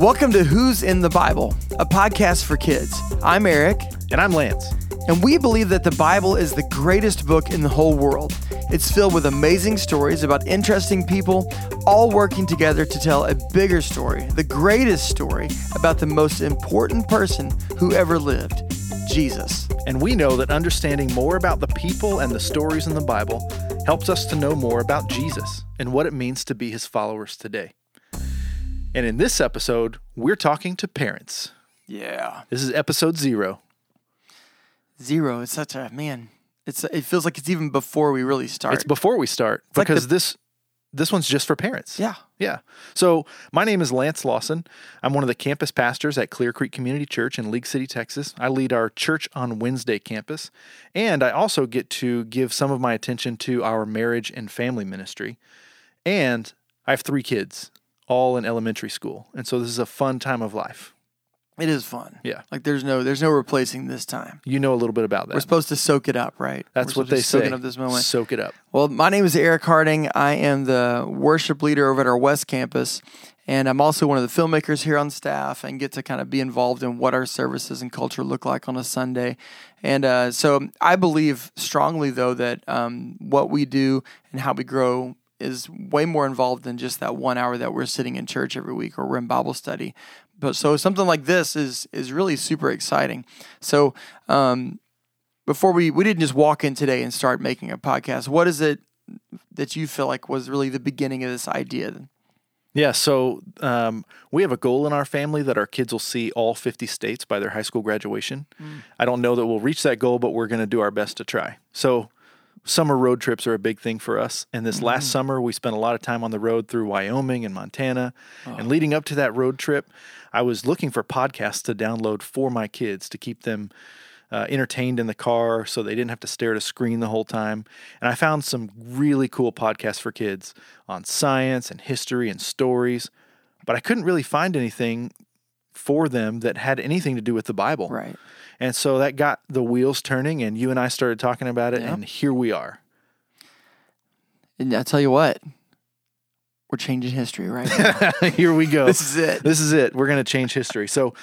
Welcome to Who's in the Bible, a podcast for kids. I'm Eric. And I'm Lance. And we believe that the Bible is the greatest book in the whole world. It's filled with amazing stories about interesting people, all working together to tell a bigger story, the greatest story about the most important person who ever lived, Jesus. And we know that understanding more about the people and the stories in the Bible helps us to know more about Jesus and what it means to be his followers today. And in this episode, we're talking to parents. Yeah. This is episode 0. Zero. It's such a, man, it feels like it's even before we really start. It's before we start, it's because like this one's just for parents. Yeah. Yeah. So my name is Lance Lawson. I'm one of the campus pastors at Clear Creek Community Church in League City, Texas. I lead our Church on Wednesday campus, and I also get to give some of my attention to our marriage and family ministry. And I have 3 kids, all in elementary school. And so this is a fun time of life. It is fun. Yeah. Like there's no replacing this time. You know a little bit about that. We're supposed to soak it up, right? That's what they say. Soaking up this moment. Soak it up. Well, my name is Eric Harding. I am the worship leader over at our West Campus, and I'm also one of the filmmakers here on staff and get to kind of be involved in what our services and culture look like on a Sunday. And so I believe strongly, though, that what we do and how we grow is way more involved than just that 1 hour that we're sitting in church every week or we're in Bible study. But so something like this is really super exciting. So before we didn't just walk in today and start making a podcast. What is it that you feel like was really the beginning of this idea? Yeah, so we have a goal in our family that our kids will see all 50 states by their high school graduation. Mm. I don't know that we'll reach that goal, but we're going to do our best to try. So summer road trips are a big thing for us. And this last summer, we spent a lot of time on the road through Wyoming and Montana. Oh. And leading up to that road trip, I was looking for podcasts to download for my kids to keep them entertained in the car so they didn't have to stare at a screen the whole time. And I found some really cool podcasts for kids on science and history and stories. But I couldn't really find anything for them that had anything to do with the Bible. Right. And so that got the wheels turning, and you and I started talking about it, and here we are. And I tell you what, we're changing history right now. Here we go. This is it. This is it. We're going to change history. So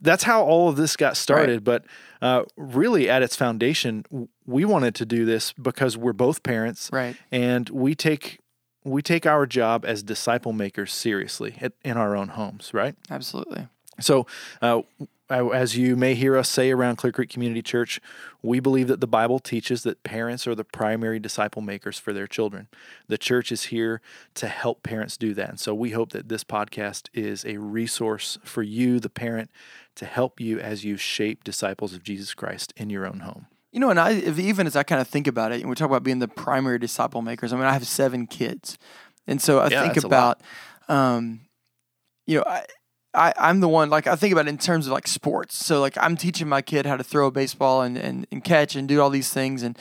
that's how all of this got started. Right. But really, at its foundation, we wanted to do this because we're both parents, right? And we take our job as disciple makers seriously in our own homes, right? Absolutely. So as you may hear us say around Clear Creek Community Church, we believe that the Bible teaches that parents are the primary disciple makers for their children. The church is here to help parents do that. And so we hope that this podcast is a resource for you, the parent, to help you as you shape disciples of Jesus Christ in your own home. You know, and even as I kind of think about it, and we talk about being the primary disciple makers, I mean, I have 7 kids. And so I think about, you know, I'm the one, like, I think about it in terms of, like, sports. So, like, I'm teaching my kid how to throw a baseball and catch and do all these things. And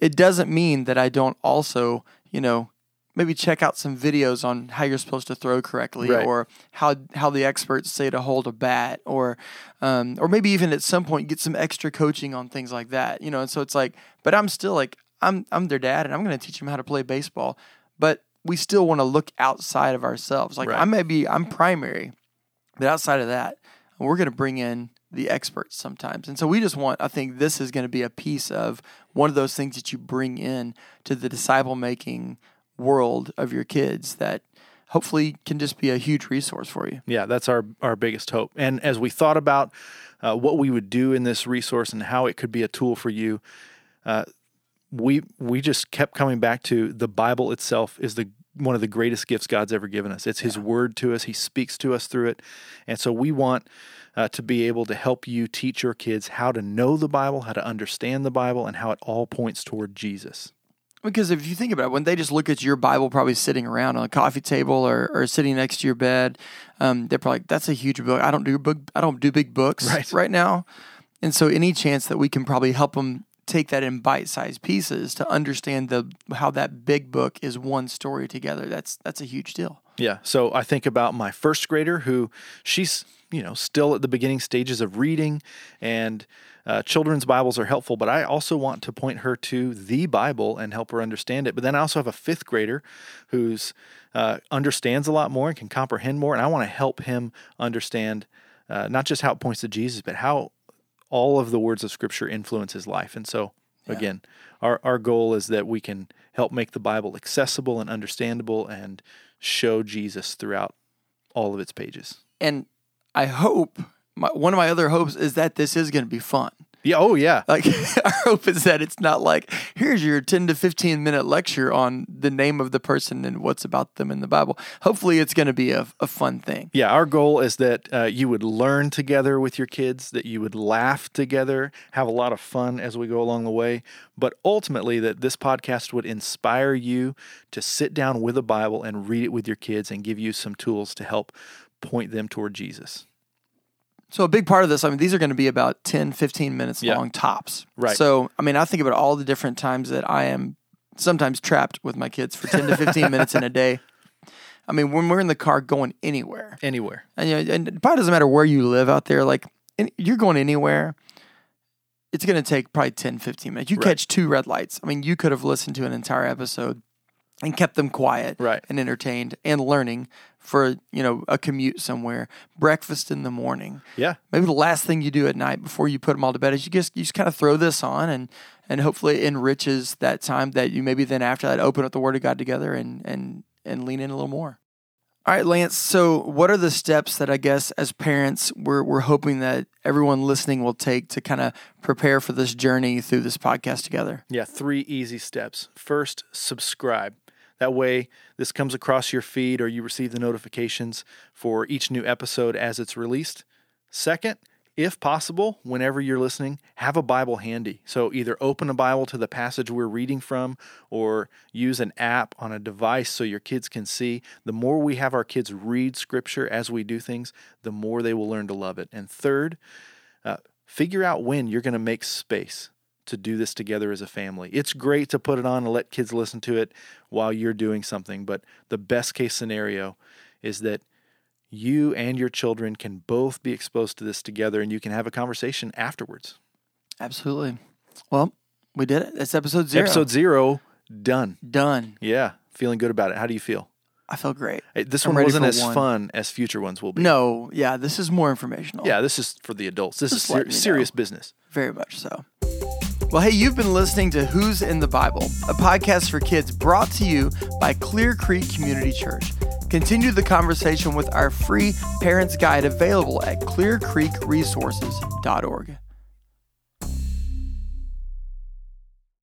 it doesn't mean that I don't also, you know, maybe check out some videos on how you're supposed to throw correctly, right, or how the experts say to hold a bat, or maybe even at some point get some extra coaching on things like that, you know. And so it's like, but I'm still like, I'm their dad, and I'm going to teach them how to play baseball. But we still want to look outside of ourselves. Like, right. I'm primary, but outside of that, we're going to bring in the experts sometimes. And so we just want, I think this is going to be a piece of one of those things that you bring in to the disciple making world of your kids that hopefully can just be a huge resource for you. Yeah, that's our biggest hope. And as we thought about what we would do in this resource and how it could be a tool for you, we just kept coming back to the Bible itself is one of the greatest gifts God's ever given us. It's His word to us. He speaks to us through it. And so we want to be able to help you teach your kids how to know the Bible, how to understand the Bible, and how it all points toward Jesus. Because if you think about it, when they just look at your Bible probably sitting around on a coffee table or sitting next to your bed, they're probably like, that's a huge book. I don't do big books right now. And so any chance that we can probably help them take that in bite-sized pieces to understand how that big book is one story together, that's a huge deal. Yeah. So I think about my first grader who she's still at the beginning stages of reading, and children's Bibles are helpful, but I also want to point her to the Bible and help her understand it. But then I also have a fifth grader who's understands a lot more and can comprehend more, and I want to help him understand not just how it points to Jesus, but how all of the words of Scripture influence his life. And so, again, our goal is that we can help make the Bible accessible and understandable and show Jesus throughout all of its pages. And I hope, one of my other hopes is that this is going to be fun. Yeah. Oh, yeah. Like, our hope is that it's not like, here's your 10 to 15 minute lecture on the name of the person and what's about them in the Bible. Hopefully it's going to be a fun thing. Yeah. Our goal is that you would learn together with your kids, that you would laugh together, have a lot of fun as we go along the way, but ultimately that this podcast would inspire you to sit down with a Bible and read it with your kids and give you some tools to help point them toward Jesus. So a big part of this, these are going to be about 10, 15 minutes long tops. Right. So, I think about all the different times that I am sometimes trapped with my kids for 10 to 15 minutes in a day. When we're in the car going anywhere. Anywhere. And, and it probably doesn't matter where you live out there. Like, you're going anywhere, it's going to take probably 10, 15 minutes. You catch two red lights. You could have listened to an entire episode and kept them quiet and entertained and learning for, a commute somewhere, breakfast in the morning. Yeah. Maybe the last thing you do at night before you put them all to bed is you just kind of throw this on and hopefully it enriches that time that you maybe then after that open up the Word of God together and lean in a little more. All right, Lance. So what are the steps that I guess as parents we're hoping that everyone listening will take to kind of prepare for this journey through this podcast together? Yeah, 3 easy steps. First, subscribe. That way, this comes across your feed or you receive the notifications for each new episode as it's released. Second, if possible, whenever you're listening, have a Bible handy. So either open a Bible to the passage we're reading from or use an app on a device so your kids can see. The more we have our kids read Scripture as we do things, the more they will learn to love it. And third, figure out when you're going to make space to do this together as a family. It's great to put it on and let kids listen to it while you're doing something, but the best case scenario is that you and your children can both be exposed to this together and you can have a conversation afterwards. Absolutely. Well, we did it. That's episode 0. Episode 0, done. Done. Yeah, feeling good about it. How do you feel? I feel great. This one wasn't as fun as future ones will be. No, yeah, this is more informational. Yeah, this is for the adults. This is serious business. Very much so. Well, hey, you've been listening to Who's in the Bible, a podcast for kids brought to you by Clear Creek Community Church. Continue the conversation with our free Parents Guide available at clearcreekresources.org.